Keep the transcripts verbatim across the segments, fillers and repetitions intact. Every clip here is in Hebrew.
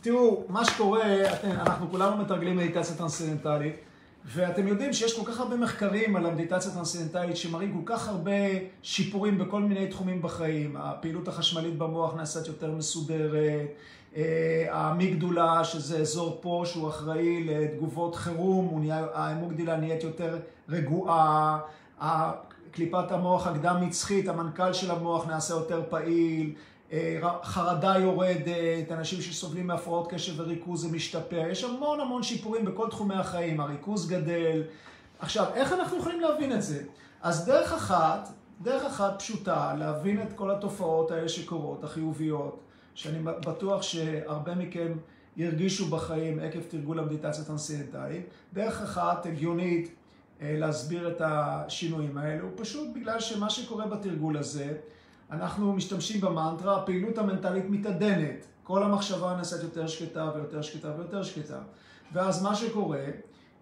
תראו, מה שקורה, אנחנו כולנו מתרגלים מדיטציה טרנסצנדנטלית, ואתם יודעים שיש כל כך הרבה מחקרים על המדיטציה טרנסצנדנטלית שמראים כל כך הרבה שיפורים בכל מיני תחומים בחיים. הפעילות החשמלית במוח נעשית יותר מסודרת, המגדולה, שזה אזור פה שהוא אחראי לתגובות חירום, המוגדלה נהיית יותר רגועה, קליפת המוח הקדם מצחית, המנכ"ל של המוח נעשה יותר פעיל, חרדה יורדת, אנשים שסובלים מהפרעות קשב וריכוז זה משתפר, יש המון המון שיפורים בכל תחומי החיים, הריכוז גדל. עכשיו, איך אנחנו יכולים להבין את זה? אז דרך אחת, דרך אחת פשוטה, להבין את כל התופעות האלה שקורות, החיוביות, שאני בטוח שהרבה מכם ירגישו בחיים עקב תרגול המדיטציה טרנסצנדנטלית, דרך אחת הגיונית להסביר את השינויים האלו, פשוט בגלל שמה שקורה בתרגול הזה, אנחנו משתמשים במנטרה, הפעילות המנטלית מתעדנת. כל המחשבה נעשית יותר שקטה ויותר שקטה ויותר שקטה. ואז מה שקורה,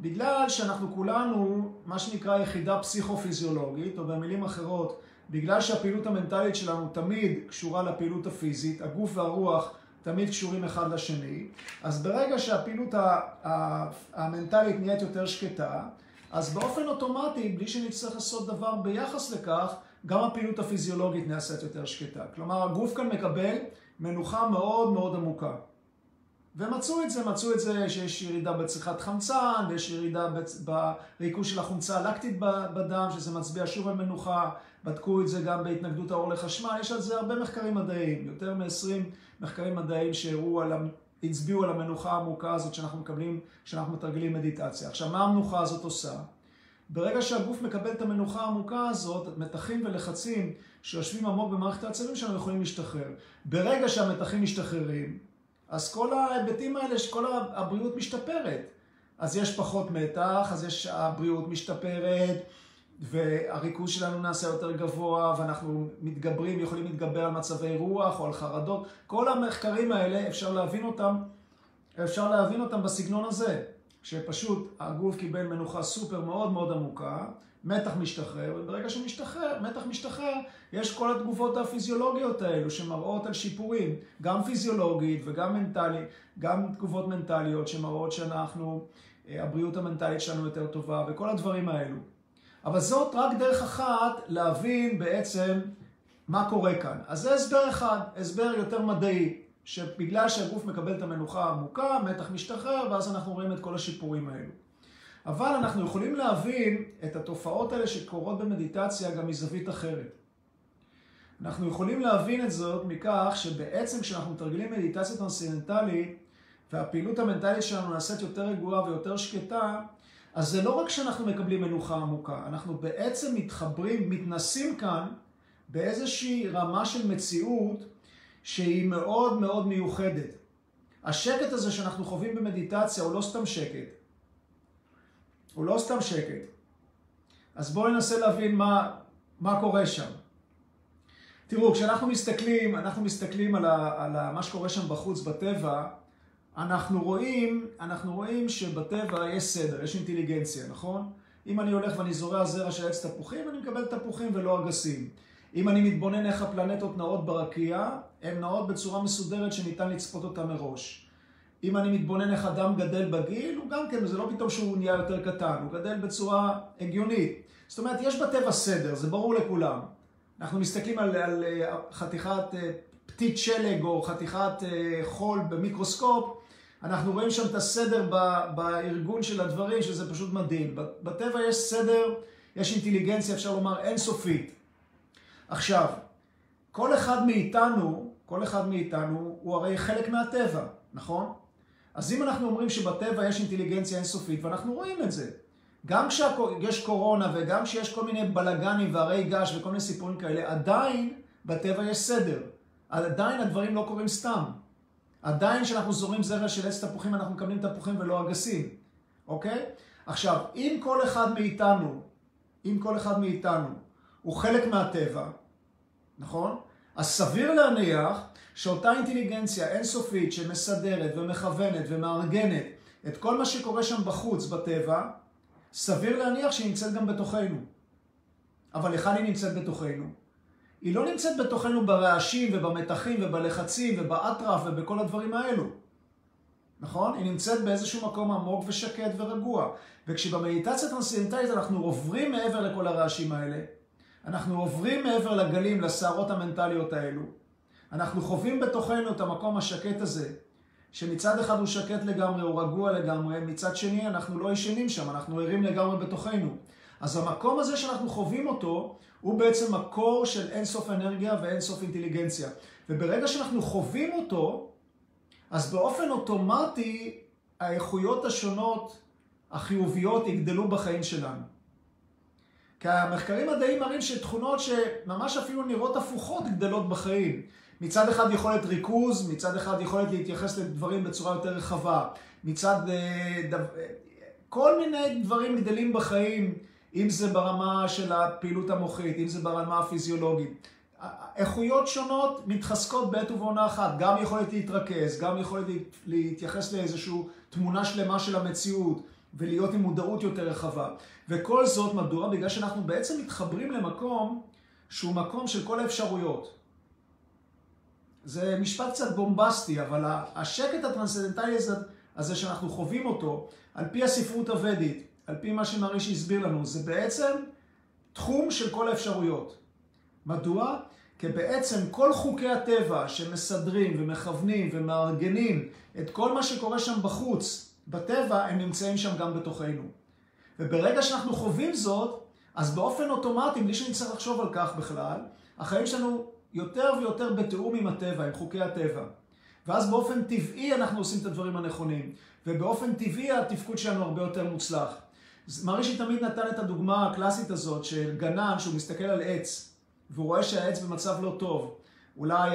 בגלל שאנחנו כולנו, מה שנקרא יחידה פסיכופיזיולוגית, או במילים אחרות, בגלל שהפעילות המנטלית שלנו תמיד קשורה לפעילות הפיזית, הגוף והרוח תמיד קשורים אחד לשני, אז ברגע שהפעילות המנטלית נהיית יותר שקטה, אז באופן אוטומטי, בלי שנצטרך לעשות דבר ביחס לכך, גם הפעילות הפיזיולוגית נעשית יותר שקטה. כלומר, הגוף כאן מקבל מנוחה מאוד מאוד עמוקה. ומצאו את זה, מצאו את זה שיש ירידה בצריכת חמצן, ויש ירידה בריכוז של החומצה הלקטית בדם, שזה מצביע שוב על מנוחה. בדקו את זה גם בהתנגדות האור לחשמל. יש על זה הרבה מחקרים מדעיים, יותר מ-עשרים מחקרים מדעיים שהראו על הצביעו על המנוחה העמוקה הזאת שאנחנו מקבלים, שאנחנו מתרגלים מדיטציה. עכשיו, מה המנוחה הזאת עושה? ברגע שהגוף מקבל את המנוחה העמוקה הזאת, מתחים ולחצים שיושבים עמוק במערכת העצבים שלנו יכולים להשתחרר. ברגע שהמתחים משתחררים, אז כל ההיבטים האלה, כל הבריאות משתפרת. אז יש פחות מתח, אז יש, הבריאות משתפרת, והריכוז שלנו נעשה יותר גבוה, ואנחנו מתגברים, יכולים להתגבר על מצבי רוח או על חרדות. כל המחקרים האלה אפשר להבין אותם, אפשר להבין אותם בסגנון הזה, שפשוט הגוף קיבל מנוחה סופר מאוד מאוד עמוקה, מתח משתחרר, וברגע שמשתחרר, מתח משתחרר, יש כל התגובות הפיזיולוגיות האלו שמראות על שיפורים, גם פיזיולוגית וגם מנטלית, גם תגובות מנטליות שמראות שאנחנו, הבריאות המנטלית שלנו יותר טובה, וכל הדברים האלו. אבל זאת רק דרך אחת להבין בעצם מה קורה כאן. אז זה הסבר אחד, הסבר יותר מדעי, שבגלל שהגוף מקבל את המנוחה העמוקה, מתח משתחרר, ואז אנחנו רואים את כל השיפורים האלו. אבל אנחנו יכולים להבין את התופעות האלה שקורות במדיטציה גם מזווית אחרת. אנחנו יכולים להבין את זאת מכך שבעצם כשאנחנו מתרגלים מדיטציה טרנסצנדנטלית, והפעילות המנטלית שלנו נעשית יותר רגועה ויותר שקטה, אז זה לא רק שאנחנו מקבלים מנוחה עמוקה, אנחנו בעצם מתחברים, מתנסים כאן באיזושהי רמה של מציאות שהיא מאוד מאוד מיוחדת. השקט הזה שאנחנו חווים במדיטציה הוא לא סתם שקט. הוא לא סתם שקט. אז בואו ננסה להבין מה, מה קורה שם. תראו, כשאנחנו מסתכלים, אנחנו מסתכלים על, ה, על ה, מה שקורה שם בחוץ בטבע, אנחנו רואים, אנחנו רואים שבטבע יש סדר, יש אינטליגנציה, נכון? אם אני הולך ואני זורע זרע של עץ תפוחים, אני מקבל תפוחים ולא אגסים. אם אני מתבונן איך הפלנטות נעות ברקיע, הן נעות בצורה מסודרת שניתן לצפות אותה מראש. אם אני מתבונן איך אדם גדל בגיל, הוא גם כן, זה לא פתאום שהוא נהיה יותר קטן, הוא גדל בצורה הגיונית. זאת אומרת, יש בטבע סדר, זה ברור לכולם. אנחנו מסתכלים על, על, על חתיכת פתית שלג או חתיכת חול במיקרוסקופ, אנחנו רואים שם את הסדר בארגון של הדברים, שזה פשוט מדהים. בטבע יש סדר, יש אינטליגנציה, אפשר לומר, אינסופית. עכשיו, כל אחד מאיתנו, כל אחד מאיתנו הוא הרי חלק מהטבע, נכון? אז אם אנחנו אומרים שבטבע יש אינטליגנציה אינסופית, ואנחנו רואים את זה. גם כשיש קורונה וגם שיש כל מיני בלגנים והרי גש וכל מיני סיפורים כאלה, עדיין בטבע יש סדר. עדיין הדברים לא קורים סתם. עדיין שאנחנו זורים זרע של עץ תפוחים, אנחנו מקבלים תפוחים ולא אגסים. אוקיי? עכשיו, אם כל אחד מאיתנו, אם כל אחד מאיתנו הוא חלק מהטבע, נכון? אז סביר להניח שאותה אינטליגנציה אינסופית שמסדרת ומכוונת ומארגנת את כל מה שקורה שם בחוץ בטבע, סביר להניח שהיא נמצאת גם בתוכנו. אבל איך היא נמצאת בתוכנו? היא לא נמצאת בתוכנו ברעשים ובמתחים ובלחצים ובאטרף ובכל הדברים האלו. נכון? היא נמצאת באיזשהו מקום עמוק ושקט ורגוע. וכשבמדיטציה טרנסצנדנטלית אנחנו עוברים מעבר לכל הרעשים האלה, אנחנו עוברים מעבר לגלים, לסערות המנטליות האלו, אנחנו חווים בתוכנו את המקום השקט הזה, שמצד אחד הוא שקט לגמרי, הוא רגוע לגמרי, מצד שני אנחנו לא ישנים שם, אנחנו ערים לגמרי בתוכנו. אז המקום הזה שאנחנו חווים אותו, הוא בעצם מקור של אינסוף אנרגיה ואינסוף אינטליגנציה. וברגע שאנחנו חווים אותו, אז באופן אוטומטי, האיכויות השונות החיוביות יגדלו בחיים שלנו. כי המחקרים מדעיים מראים שתכונות שממש אפילו נראות הפוכות גדלות בחיים. מצד אחד יכולת ריכוז, מצד אחד יכולת להתייחס לדברים בצורה יותר רחבה. מצד כל מיני דברים גדלים בחיים, אם זה ברמה של הפעילות המוחית, אם זה ברמה הפיזיולוגית. איכויות שונות מתחזקות בעת ובעונה אחת, גם יכולת להתרכז, גם יכולת להתייחס לאיזושהי תמונה שלמה של המציאות, ולהיות עם מודעות יותר רחבה. וכל זאת מדוע? בגלל שאנחנו בעצם מתחברים למקום שהוא מקום של כל האפשרויות. זה משפט קצת בומבסטי, אבל השקט הטרנסצנדנטלי הזה שאנחנו חווים אותו, על פי הספרות הוודית, על פי מה שמרישי הסביר לנו, זה בעצם תחום של כל האפשרויות. מדוע? כי בעצם כל חוקי הטבע שמסדרים ומכוונים ומארגנים את כל מה שקורה שם בחוץ, בטבע, הם נמצאים שם גם בתוכנו. וברגע שאנחנו חווים זאת, אז באופן אוטומטי, בלי שנצטרך לחשוב על כך בכלל, החיים שלנו יותר ויותר בתיאום עם הטבע, עם חוקי הטבע. ואז באופן טבעי אנחנו עושים את הדברים הנכונים, ובאופן טבעי התפקוד שלנו הרבה יותר מוצלח. מרישי תמיד נתן את הדוגמה הקלאסית הזאת של גנן שהוא מסתכל על עץ, והוא רואה שהעץ במצב לא טוב. אולי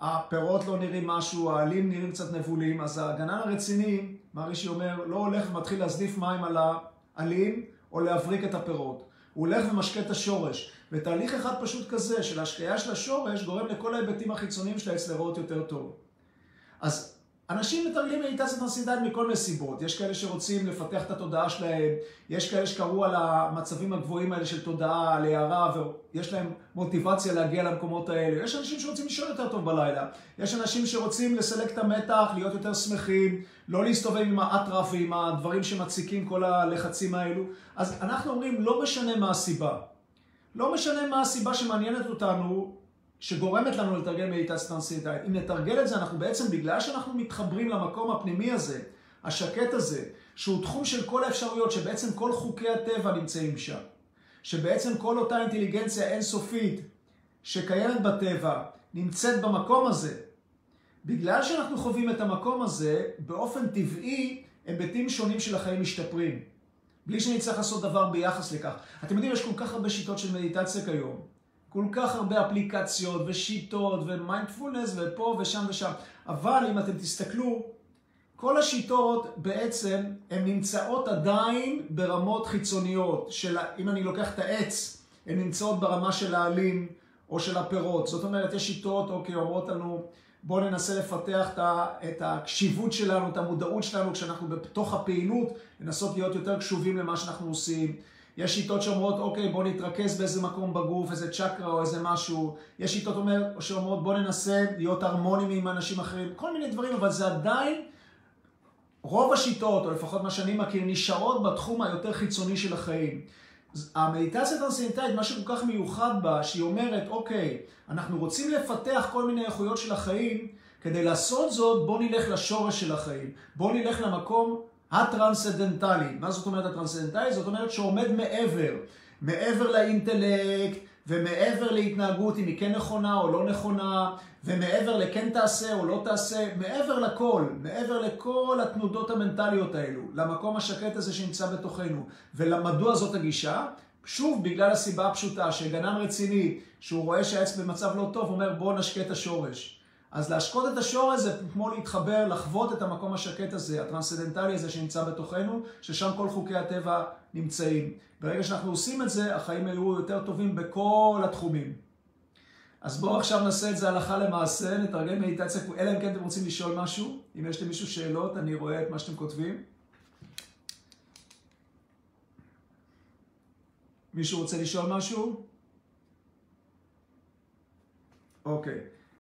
הפירות לא נראים משהו, העלים נראים קצת נבולים, אז הגנן הרציני, מרישי אומר, לא הולך ומתחיל להזניף מים על העלים או להבריק את הפירות. הוא הולך ומשקה את השורש. ותהליך אחד פשוט כזה של השקיה של השורש גורם לכל ההיבטים החיצוניים של העץ לראות יותר טוב. אז אנשים מתרגלים מדיטציה טרנסצנדנטלית מכל מיני סיבות. יש כאלה שרוצים לפתח את התודעה שלהם, יש כאלה שקראו על המצבים הגבוהים האלה של תודעה, על הערה, ויש להם מוטיבציה להגיע למקומות האלה. יש אנשים שרוצים לישון יותר טוב בלילה. יש אנשים שרוצים לסלק את המתח, להיות יותר שמחים, לא להסתובב עם האטרף ועם הדברים שמציקים כל הלחצים האלו. אז אנחנו אומרים, לא משנה מה הסיבה. לא משנה מה הסיבה שמעניינת אותנו, שגורמת לנו לתרגל מדיטציה טרנסצנדנטלית. אם נתרגל את זה, אנחנו בעצם, בגלל שאנחנו מתחברים למקום הפנימי הזה, השקט הזה, שהוא תחום של כל האפשרויות, שבעצם כל חוקי הטבע נמצאים שם, שבעצם כל אותה אינטליגנציה אינסופית שקיימת בטבע, נמצאת במקום הזה. בגלל שאנחנו חווים את המקום הזה, באופן טבעי, היבטים שונים של החיים משתפרים. בלי שנצטרך לעשות דבר ביחס לכך. אתם יודעים, יש כל כך הרבה שיטות של מדיטציה כיום. כל כך הרבה אפליקציות ושיטות ומיינדפולנס ופה ושם ושם. אבל אם אתם תסתכלו, כל השיטות בעצם הן נמצאות עדיין ברמות חיצוניות. של, אם אני לוקח את העץ, הן נמצאות ברמה של העלים או של הפירות. זאת אומרת, יש שיטות, אוקיי, אומרות לנו, בואו ננסה לפתח את הקשיבות שלנו, את המודעות שלנו, כשאנחנו בתוך הפעילות, לנסות להיות יותר קשובים למה שאנחנו עושים. יש שיטות שאומרות, אוקיי, בואו נתרכז באיזה מקום בגוף, איזה צ'קרה או איזה משהו. יש שיטות שאומרות, בואו ננסה להיות הרמונים עם אנשים אחרים. כל מיני דברים, אבל זה עדיין, רוב השיטות, או לפחות מה שאני מכיר, נשארות בתחום היותר חיצוני של החיים. המדיטציה הטרנסצנדנטלית, מה שכל כך מיוחד בה, שהיא אומרת, אוקיי, אנחנו רוצים לפתח כל מיני איכויות של החיים, כדי לעשות זאת, בואו נלך לשורש של החיים. בואו נלך למקום הטרנסצנדנטלי. מה זאת אומרת הטרנסצנדנטלי? זאת אומרת שעומד מעבר. מעבר לאינטלקט, ומעבר להתנהגות, אם היא כן נכונה או לא נכונה, ומעבר לכן תעשה או לא תעשה, מעבר לכל, מעבר לכל התנודות המנטליות האלו, למקום השקט הזה שנמצא בתוכנו. ולמדוע זאת הגישה? שוב, בגלל הסיבה הפשוטה, שגנן רציני, שהוא רואה שהעץ במצב לא טוב, אומר, בוא נשקה את השורש. אז להשקות את השורש זה כמו להתחבר, לחוות את המקום השקט הזה, הטרנסצנדנטלי הזה שנמצא בתוכנו, ששם כל חוקי הטבע נמצאים. ברגע שאנחנו עושים את זה, החיים יהיו יותר טובים בכל התחומים. אז בואו עכשיו נעשה את זה הלכה למעשה, נתרגל מדיטציה, אלא אם כן אתם רוצים לשאול משהו, אם יש למישהו שאלות, אני רואה את מה שאתם כותבים. מישהו רוצה לשאול משהו? אוקיי.